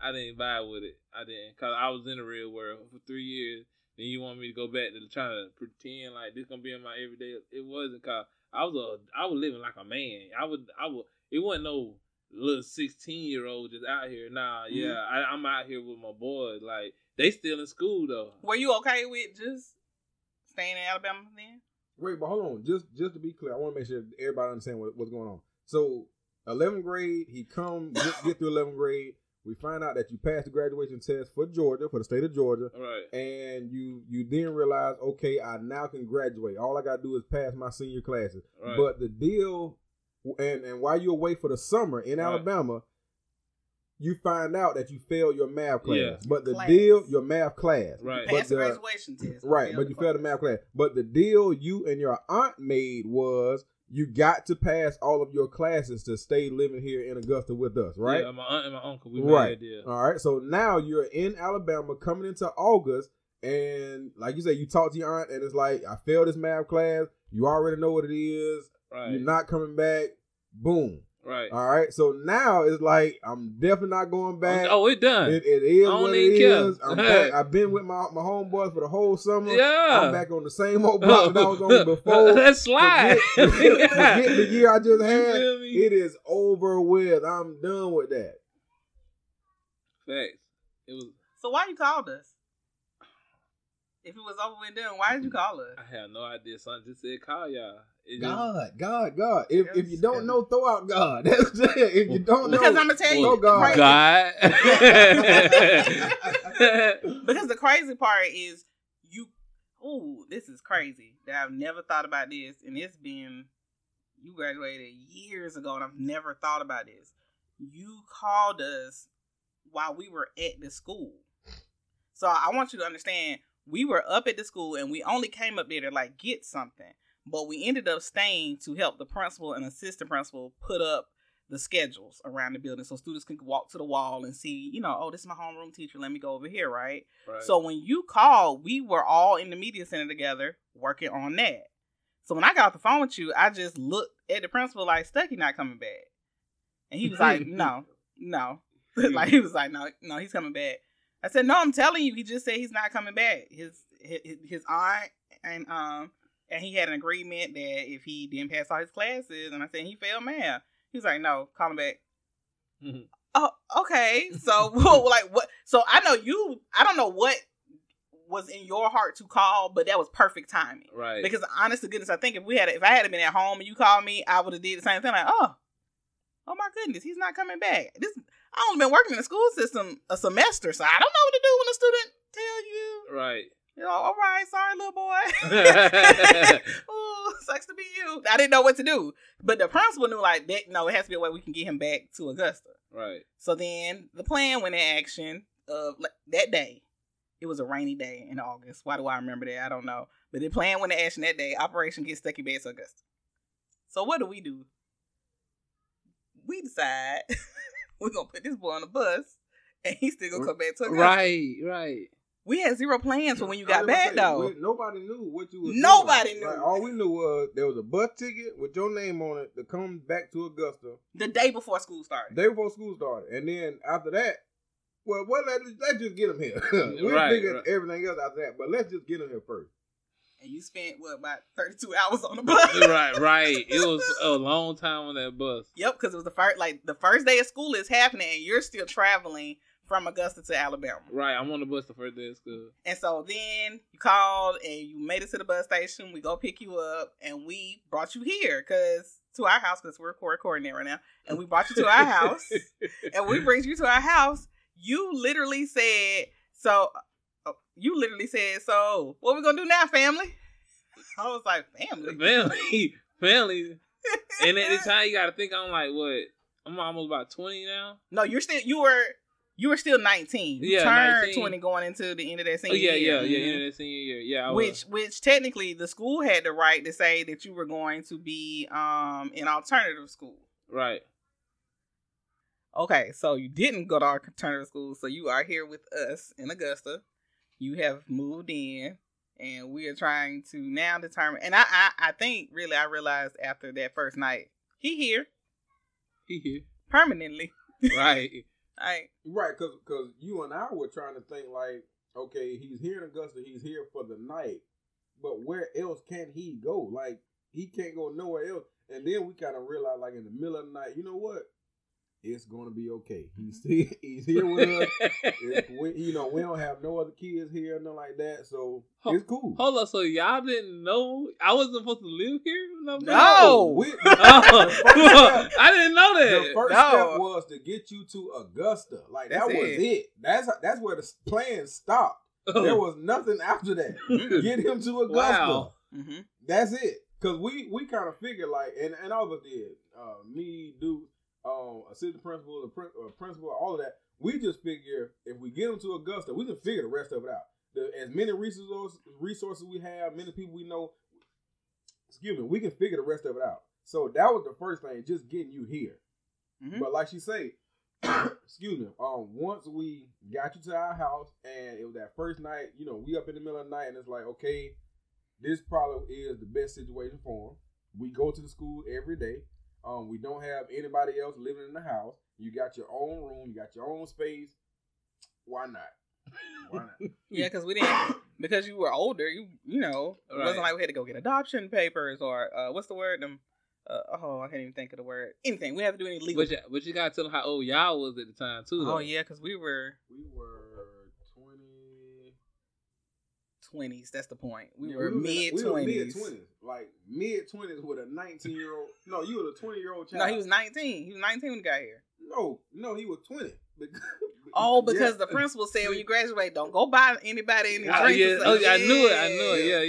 I didn't vibe with it. I didn't, cause I was in the real world for 3 years. Then you want me to go back to trying to pretend like this gonna be in my everyday? It wasn't, cause I was living like a man. It wasn't no little 16-year-old just out here. Nah, yeah, mm-hmm. I'm out here with my boys. Like, they still in school, though. Were you okay with just staying in Alabama then? Wait, but hold on. Just to be clear, I want to make sure everybody understands what's going on. So, 11th grade, he come, get through 11th grade. We find out that you passed the graduation test for Georgia, for the state of Georgia. Right. And you then realize, okay, I now can graduate. All I got to do is pass my senior classes. Right. But the deal... And while you're away for the summer in Alabama, you find out that you failed your math class. Yeah. But the deal, your math class. Right. Passed the graduation test. Right, but you failed the math class. But the deal you and your aunt made was you got to pass all of your classes to stay living here in Augusta with us, right? Yeah, my aunt and my uncle, we made that deal. All right, so now you're in Alabama coming into August, and like you say, you talk to your aunt, and it's like, I failed this math class. You already know what it is. Right. You're not coming back. Boom. Right. All right. So now it's like, I'm definitely not going back. Oh, it's done. It is what it is. I'm back. I've been with my homeboys for the whole summer. Yeah. I'm back on the same old block that I was on before. That's slide. Forget the year I just had. It is over with. I'm done with that. Thanks. So why you called us? If it was over with done, why did you call us? I have no idea. Son just said call y'all. God. If you don't know, throw out God. That's it. If you don't know, because I'm gonna tell you, God. Because the crazy part is this is crazy that I've never thought about this, and it's been You graduated years ago, and I've never thought about this. You called us while we were at the school. So I want you to understand, we were up at the school, and we only came up there to, like, get something. But we ended up staying to help the principal and assistant principal put up the schedules around the building so students can walk to the wall and see, you know, oh, this is my homeroom teacher. Let me go over here, right? So when you called, we were all in the media center together working on that. So when I got off the phone with you, I just looked at the principal like, Stuckey not coming back. And he was like, no. Like, he was like, no, he's coming back. I said, no, I'm telling you, he just said he's not coming back. His aunt and he had an agreement that if he didn't pass all his classes, and I said, he failed math. He was like, no, call him back. Mm-hmm. Oh, okay. So, like, what? So, I don't know what was in your heart to call, but that was perfect timing. Right. Because, honest to goodness, I think if I had been at home and you called me, I would have did the same thing. Like, oh my goodness, he's not coming back. I only been working in the school system a semester, so I don't know what to do when a student tell you. Right. You know, all right, sorry, little boy. Ooh, sucks to be you. I didn't know what to do. But the principal knew, like, that, no, it has to be a way we can get him back to Augusta. Right. So then the plan went in action of that day. It was a rainy day in August. Why do I remember that? I don't know. But the plan went in action that day. Operation Get Stuckey Back to Augusta. So what do? We decide we're going to put this boy on the bus, and he's still going to come back to Augusta. Right. We had zero plans for when you got back, though. Nobody knew what you was doing. Nobody knew. Like, all we knew was there was a bus ticket with your name on it to come back to Augusta. The day before school started. And then after that, let's just get him here. We'll figure everything else after that, but let's just get him here first. And you spent, about 32 hours on the bus? Right. It was a long time on that bus. Yep, because it was the first day of school is happening, and you're still traveling from Augusta to Alabama. Right, I'm on the bus the first day of school. And so then you called and you made it to the bus station. We go pick you up and we brought you here to our house because we're recording it right now. And we brought you to our house and we bring you to our house. You literally said, so what we going to do now, family? I was like, family. And at this time, you got to think I'm like, what? I'm almost about 20 now. No, you were still 19. You turned 19. 20 going into the end of that senior year. End of that senior year. Yeah, which technically the school had the right to say that you were going to be in alternative school. Right. Okay, so you didn't go to alternative school, so you are here with us in Augusta. You have moved in, and we are trying to now determine. And I think really I realized after that first night, he here permanently. Right. Right, because you and I were trying to think like, okay, he's here in Augusta, he's here for the night, but where else can he go? Like, he can't go nowhere else. And then we kind of realized, like, in the middle of the night, you know what? It's going to be okay. He's here with us. We don't have no other kids here, nothing like that, so it's cool. Hold on, so y'all didn't know I wasn't supposed to live here? No, I didn't know that. The first step was to get you to Augusta. Like, that was it. That's where the plan stopped. Oh. There was nothing after that. Get him to Augusta. Wow. Mm-hmm. That's it. Because we kind of figured, like, and all of us did. Me, Duke, assistant principal, principal, all of that. We just figure if we get them to Augusta, we can figure the rest of it out. As many resources we have, many people we know, we can figure the rest of it out. So that was the first thing, just getting you here. Mm-hmm. But like she said, once we got you to our house and it was that first night, you know, we up in the middle of the night and it's like, okay, this probably is the best situation for him. We go to the school every day. We don't have anybody else living in the house. You got your own room. You got your own space. Why not? Yeah, because we didn't. Because you were older, it wasn't like we had to go get adoption papers or what's the word? I can't even think of the word. Anything. We didn't have to do any legal. But you got to tell them how old y'all was at the time too. Though. Oh yeah, because we were 20s. That's the point. We were mid 20s. Like mid 20s with a 19-year-old. No, you were a 20-year-old child. No, he was 19. He was 19 when he got here. No, he was 20. Because the principal said when you graduate, don't go buy anybody any drinks. Yeah. I knew it. Yeah.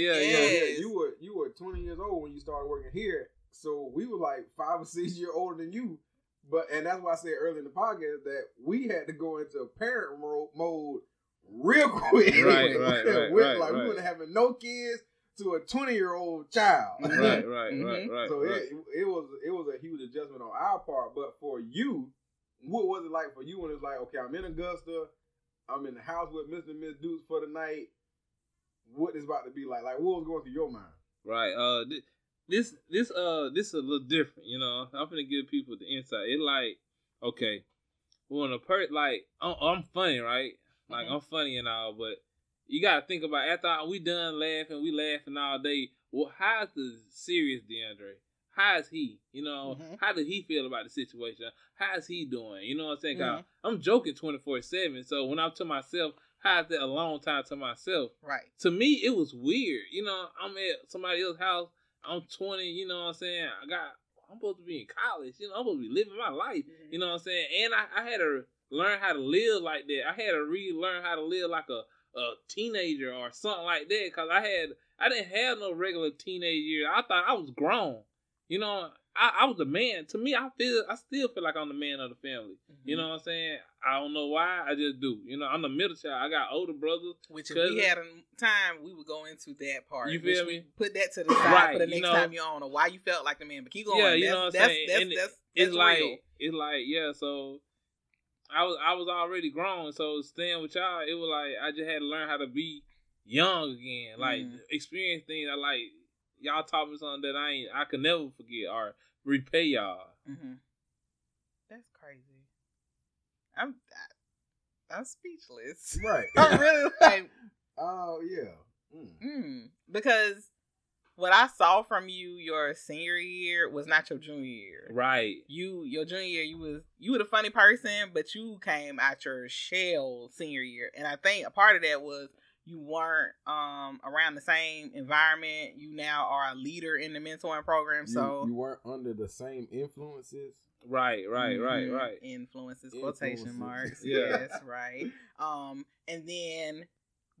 You were 20 years old when you started working here. So we were like 5 or 6 years older than you. And that's why I said earlier in the podcast that we had to go into parent mode real quick. Right, we wouldn't have no kids to a 20-year-old child. Right. So it was a huge adjustment on our part. But for you, what was it like for you when it's like, okay, I'm in Augusta, I'm in the house with Mr. and Miss Dukes for the night. What is about to be like? Like, what was going through your mind? Right. This is a little different, you know. I'm gonna give people the insight. It's like, okay, when a person like I'm funny, right? Like I'm funny and all, but you gotta think about after we done laughing, all day. Well, how's the serious DeAndre? How's he? You know, how does he feel about the situation? How's he doing? You know what I'm saying? I'm joking 24/7. So when I'm to myself, how's that a long time to myself? Right. To me, it was weird. You know, I'm at somebody else's house. I'm 20, you know what I'm saying? I'm supposed to be in college, you know, I'm supposed to be living my life, you know what I'm saying? And I had to learn how to live like that. I had to relearn how to live like a teenager or something like that, because I didn't have no regular teenage years. I thought I was grown, you know, I was a man. To me, I still feel like I'm the man of the family, you know what I'm saying? I don't know why, I just do. You know, I'm the middle child. I got older brothers. Which if we had a time, we would go into that part. You feel me? Put that to the side for the next time you're on, or why you felt like the man. But keep going. Yeah, you know what I'm saying? That's like real. It's like, yeah, so I was already grown, so staying with y'all, it was like I just had to learn how to be young again. Like experience things. I like y'all taught me something that I could never forget or repay y'all. That's crazy. I'm speechless. Right. I'm really like. Oh yeah. Because what I saw from you your senior year was not your junior year. Right. Your junior year you were the funny person, but you came out your shell senior year, and I think a part of that was you weren't around the same environment. You now are a leader in the mentoring program, so you weren't under the same influences. Right. Influences, quotation marks. Yeah. Yes, right. And then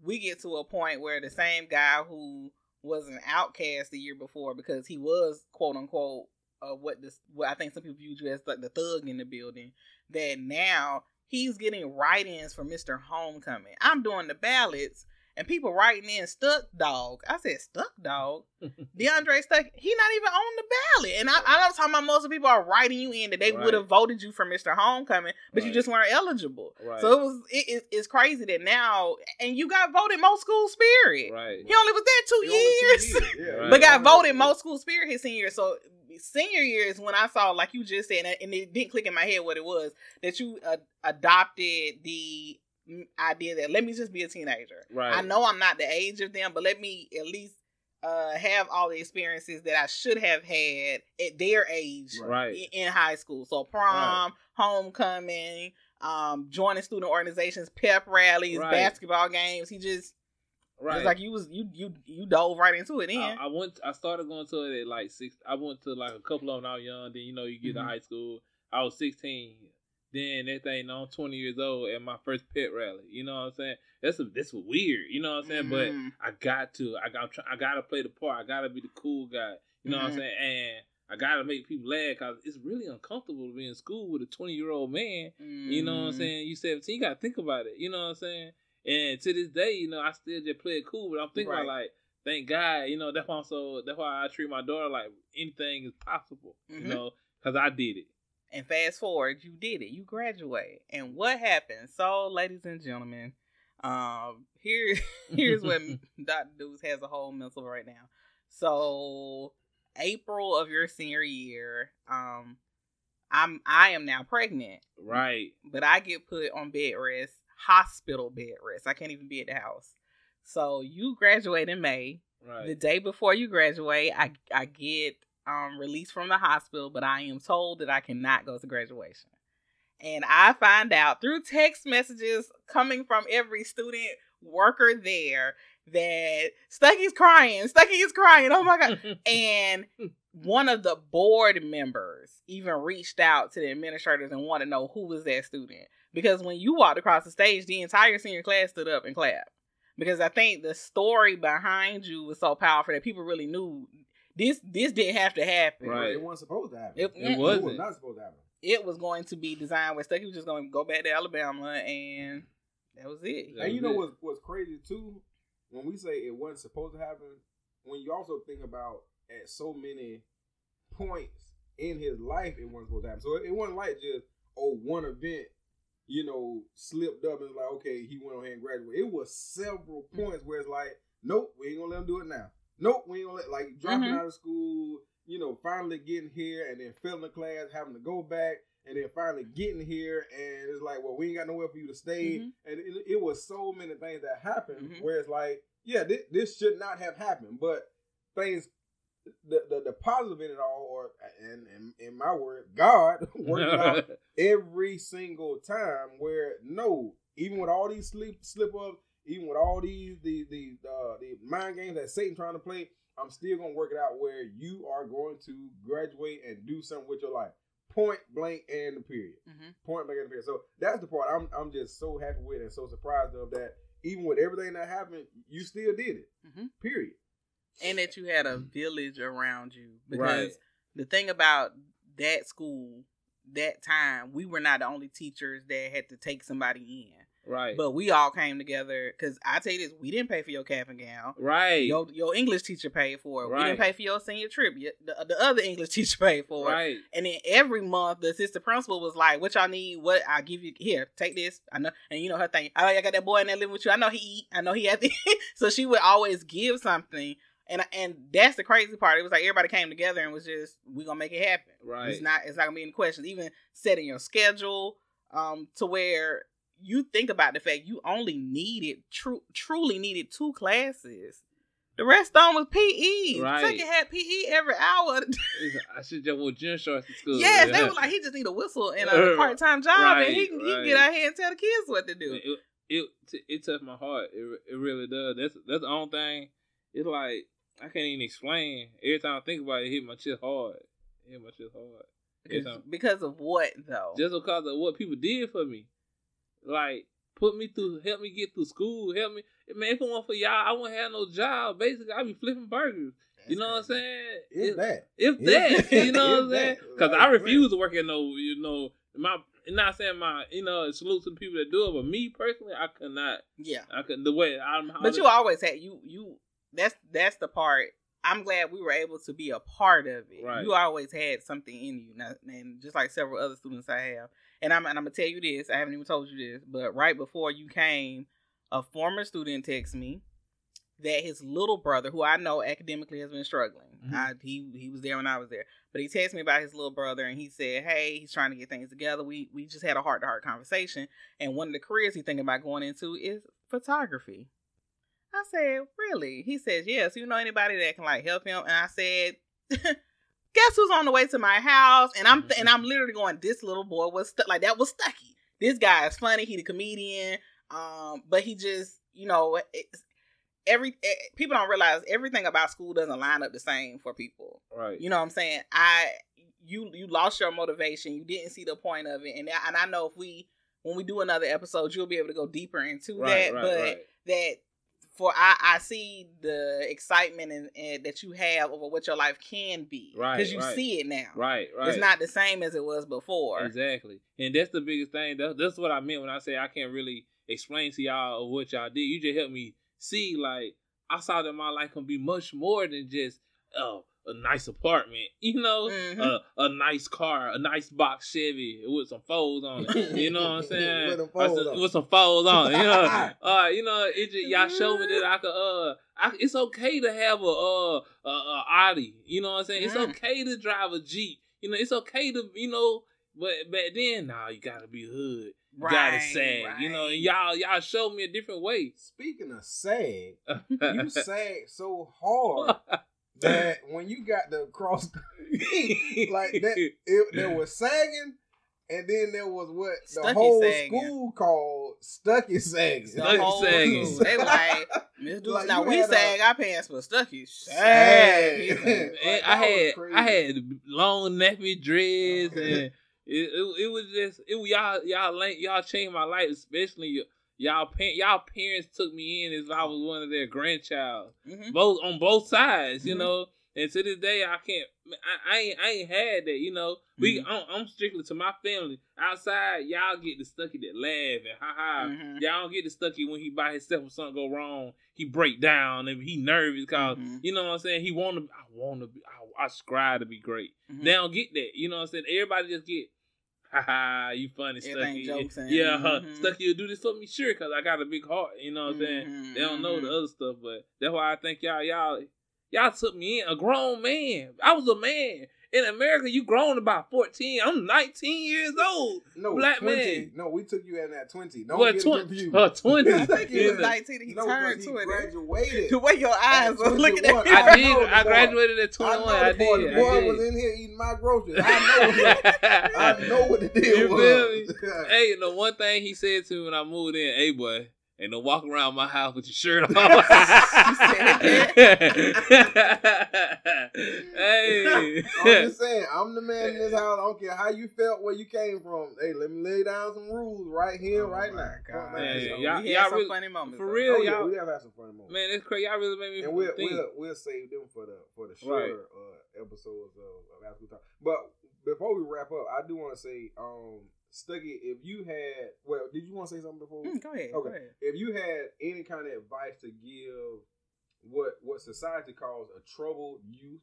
we get to a point where the same guy who was an outcast the year before because he was quote unquote what I think some people viewed you as like the thug in the building, that now he's getting write-ins for Mr. Homecoming. I'm doing the ballots and people writing in Stuck Dog. I said, Stuck Dog? DeAndre Stuckey, he not even on the ballot. And I know talking about most of the people are writing you in that they would have voted you for Mr. Homecoming, but you just weren't eligible. Right. So it's crazy that now, and you got voted most school spirit. Right. He only was there 2 years. Yeah, right. But got voted most school spirit his senior year. So senior year is when I saw, like you just said, and it didn't click in my head what it was, that you adopted the idea that let me just be a teenager. Right. I know I'm not the age of them, but let me at least have all the experiences that I should have had at their age in high school. So prom, homecoming, joining student organizations, pep rallies, basketball games. He just it's like you dove right into it then. I started going to it at like 6. I went to like a couple of them when I was young, then you know you get to high school. I was 16. Then that thing, I'm 20 years old at my first pet rally. You know what I'm saying? That's weird. You know what I'm saying? But I got to play the part. I got to be the cool guy. You know what I'm saying? And I got to make people laugh because it's really uncomfortable to be in school with a 20-year-old man. You know what I'm saying? You 17, you got to think about it. You know what I'm saying? And to this day, you know, I still just play it cool. But I'm thinking about like, thank God. You know, that's why I treat my daughter like anything is possible. You know, because I did it. And fast forward, you did it. You graduated. And what happened? So, ladies and gentlemen, here's what Dr. Dukes has a whole mental right now. So, April of your senior year, I am now pregnant. Right. But I get put on bed rest, hospital bed rest. I can't even be at the house. So, you graduate in May. Right. The day before you graduate, I get released from the hospital, but I am told that I cannot go to graduation. And I find out through text messages coming from every student worker there that Stuckey's crying. Oh my God. And one of the board members even reached out to the administrators and wanted to know who was that student. Because when you walked across the stage, the entire senior class stood up and clapped. Because I think the story behind you was so powerful that people really knew This didn't have to happen. Right. It wasn't supposed to happen. It was not supposed to happen. It was going to be designed where Stuckey was just going to go back to Alabama, and that was it. And you know what's crazy, too? When we say it wasn't supposed to happen, when you also think about at so many points in his life, it wasn't supposed to happen. So it wasn't like just, one event, slipped up and like, okay, he went on here and graduated. It was several points where it's like, nope, we ain't going to let him do it now. Nope, we ain't going to let, like, dropping out of school, finally getting here and then failing the class, having to go back, and then finally getting here, and it's like, well, we ain't got nowhere for you to stay. Mm-hmm. And it was so many things that happened where it's like, yeah, this should not have happened. But things, the positive in it all, or and in my word, God worked out every single time where, no, even with all these slip-ups, even with all the mind games that Satan trying to play, I'm still going to work it out where you are going to graduate and do something with your life. Point blank and the period. Mm-hmm. Point blank and the period. So that's the part I'm just so happy with and so surprised of, that even with everything that happened, you still did it. Mm-hmm. Period. And that you had a village around you. Because the thing about that school, that time, we were not the only teachers that had to take somebody in. Right. But we all came together, because I tell you this, we didn't pay for your cap and gown. Right. Your English teacher paid for it. Right. We didn't pay for your senior trip. The other English teacher paid for it. Right. And then every month, the assistant principal was like, what y'all need? What? I'll give you. Here, take this. I know. And her thing. Oh, I got that boy in there living with you. I know he eat. I know he had to eat. So she would always give something. And that's the crazy part. It was like everybody came together and was just, we're going to make it happen. Right. It's not going to be any questions. Even setting your schedule to where... You think about the fact you only needed, truly needed 2 classes. The rest of them was PE. Right. Second had PE every hour. I should just wear gym shorts to school. Yes, They were like, he just need a whistle and a part-time job, and he can get out here and tell the kids what to do. It touched my heart. It really does. That's the only thing. It's like, I can't even explain. Every time I think about it, it hit my chest hard. Because of what, though? Just because of what people did for me. Like, put me through, help me get through school, help me. Man, if it weren't for y'all, I wouldn't have no job. Basically, I'd be flipping burgers. That's crazy. What I'm saying? If that. You know what I'm saying? Because I refuse to work at no, not saying my, salute to the people that do it, but me personally, I could not. Yeah. I could, the way I'm. But you always had, that's the part. I'm glad we were able to be a part of it. Right. You always had something in you, and just like several other students I have. And I'm gonna tell you this. I haven't even told you this, but right before you came, a former student texted me that his little brother, who I know academically has been struggling, he was there when I was there, but he texted me about his little brother, and he said, "Hey, he's trying to get things together. We just had a heart-to-heart conversation, and one of the careers he's thinking about going into is photography." I said, "Really?" He says, "Yes. You know anybody that can help him?" And I said, "Guess who's on the way to my house?" And I'm literally going, "This little boy was that was Stuckey. This guy is funny. He's a comedian, but he just people don't realize everything about school doesn't line up the same for people. Right? You know what I'm saying? You lost your motivation. You didn't see the point of it. And I know when we do another episode, you'll be able to go deeper into that. I see the excitement and that you have over what your life can be. Right. Because you see it now. Right. It's not the same as it was before. Exactly. And that's the biggest thing. That's what I meant when I say I can't really explain to y'all what y'all did. You just helped me see, I saw that my life can be much more than just a nice apartment, a nice car, a nice box Chevy with some folds on it. You know what I'm saying? With some folds on it. Y'all show me that I could. It's okay to have a Audi. You know what I'm saying? It's okay to drive a Jeep. It's okay to But back then, you gotta be hood. Right, gotta sag. Right. And y'all showed me a different way. Speaking of sag, you sag so hard. That when you got the cross, there was sagging, and then there was what the Stuckey whole sagging. School called Stuckey sagging. Stuckey sagging. They now we sag our pants for Stuckey sag. I had long nappy dreads, and it was just y'all changed my life, especially. Y'all parents took me in as if I was one of their grandchild, both on both sides, And to this day, I can't. I ain't had that. You know, we. Mm-hmm. I'm strictly to my family. Outside, y'all get the Stuckey that laugh and ha ha. Mm-hmm. Y'all don't get the Stuckey when he by himself or something go wrong. He break down and he nervous because you know what I'm saying. He I strive to be great. Mm-hmm. They don't get that. You know what I'm saying. Everybody just get. Ha ha, you funny, Stuckey. Yeah, Stuckey, you do this for me? Sure, because I got a big heart. You know what I'm saying? They don't know the other stuff, but that's why I think y'all took me in. A grown man. I was a man. In America, you grown about 14. I'm 19 years old. No, black 20. Man. No, we took you in at 20. Don't get confused. 20. I think he was 19. He turned 20. Graduated. The way your eyes were looking at me. I did. I graduated at 21. The boy was in here eating my groceries. I know what the deal was. Hey, the one thing he said to me when I moved in, hey, boy. And don't walk around my house with your shirt on. Hey. I'm just saying, I'm the man in this house. I don't care how you felt, where you came from. Hey, let me lay down some rules right here, right now. God. Hey, y'all, we had some really funny moments. For real, y'all. We have had some funny moments. Man, it's crazy. Y'all really made me and think. We'll save them for the shorter episodes of After Talk. But before we wrap up, I do want to say... Stuckey, did you want to say something before? Go ahead. Okay. Go ahead. If you had any kind of advice to give what society calls a troubled youth,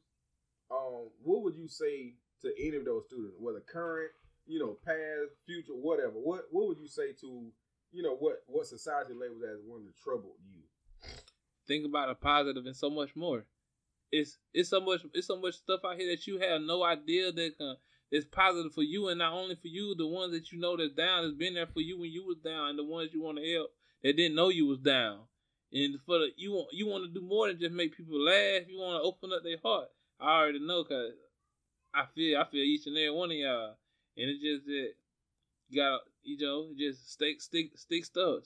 what would you say to any of those students, whether current, you know, past, future, whatever? What would you say to, you know, what society labels as one of the troubled youth? Think about a positive and so much more. It's so much stuff out here that you have no idea that can. It's positive for you, and not only for you, the ones that you know that's down, that's been there for you when you was down, and the ones you want to help that didn't know you was down. And for the, you want to do more than just make people laugh. You want to open up their heart. I already know, cause I feel each and every one of y'all, and it's just that you gotta, you know, just stick tough.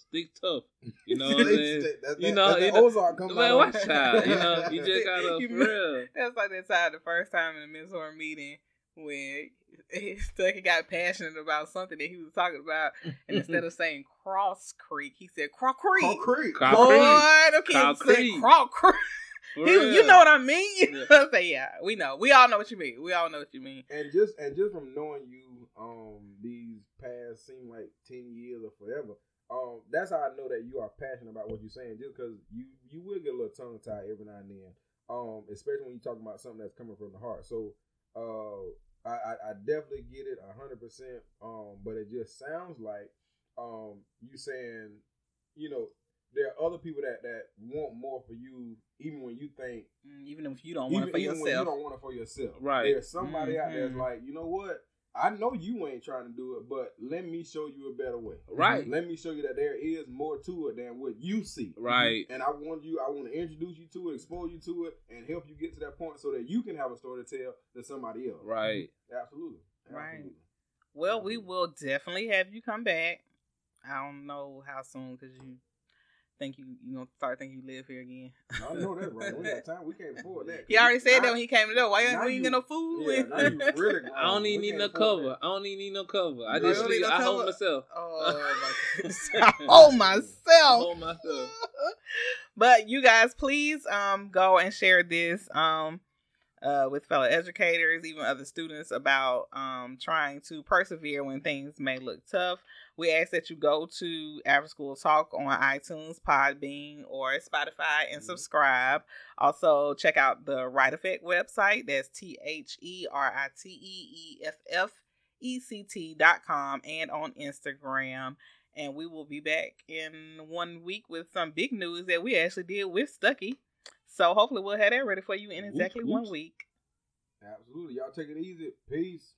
You know what I'm saying? That's Ozark comes out. Watch out. You know, you just gotta for real. That's like that time the first time in the mentor meeting. When Stuckey got passionate about something that he was talking about, and instead of saying Cross Creek, he said Craw Creek. Craw Creek. Craw Creek. Craw Creek. You know what I mean? Yeah. I say, yeah, we know. We all know what you mean. And just from knowing you, these past seem like 10 years or forever. That's how I know that you are passionate about what you're saying, just because you will get a little tongue tied every now and then, especially when you're talking about something that's coming from the heart. So. I definitely get it 100%. But it just sounds like you saying, you know, there are other people that want more for you, even when you think, even if you don't want it for yourself. When you don't want it for yourself, right? There's somebody out there that's like, you know what? I know you ain't trying to do it, but let me show you a better way. Right. Let me show you that there is more to it than what you see. Right. And I want to introduce you to it, expose you to it, and help you get to that point so that you can have a story to tell to somebody else. Right. Absolutely. Right. Well, we will definitely have you come back. I don't know how soon, because you think you gonna start thinking you live here again. I know that, right? We got time. We can't afford that. He already said that when he came to the door. Why you ain't get no food? Yeah, now you really grown. I don't even need no cover. I just hold myself. Hold myself. But you guys, please go and share this with fellow educators, even other students, about trying to persevere when things may look tough. We ask that you go to After School Talk on iTunes, Podbean, or Spotify and subscribe. Also, check out the Right Effect website. That's TheRightEeffect.com and on Instagram. And we will be back in 1 week with some big news that we actually did with Stuckey. So hopefully we'll have that ready for you in exactly 1 week. Absolutely. Y'all take it easy. Peace.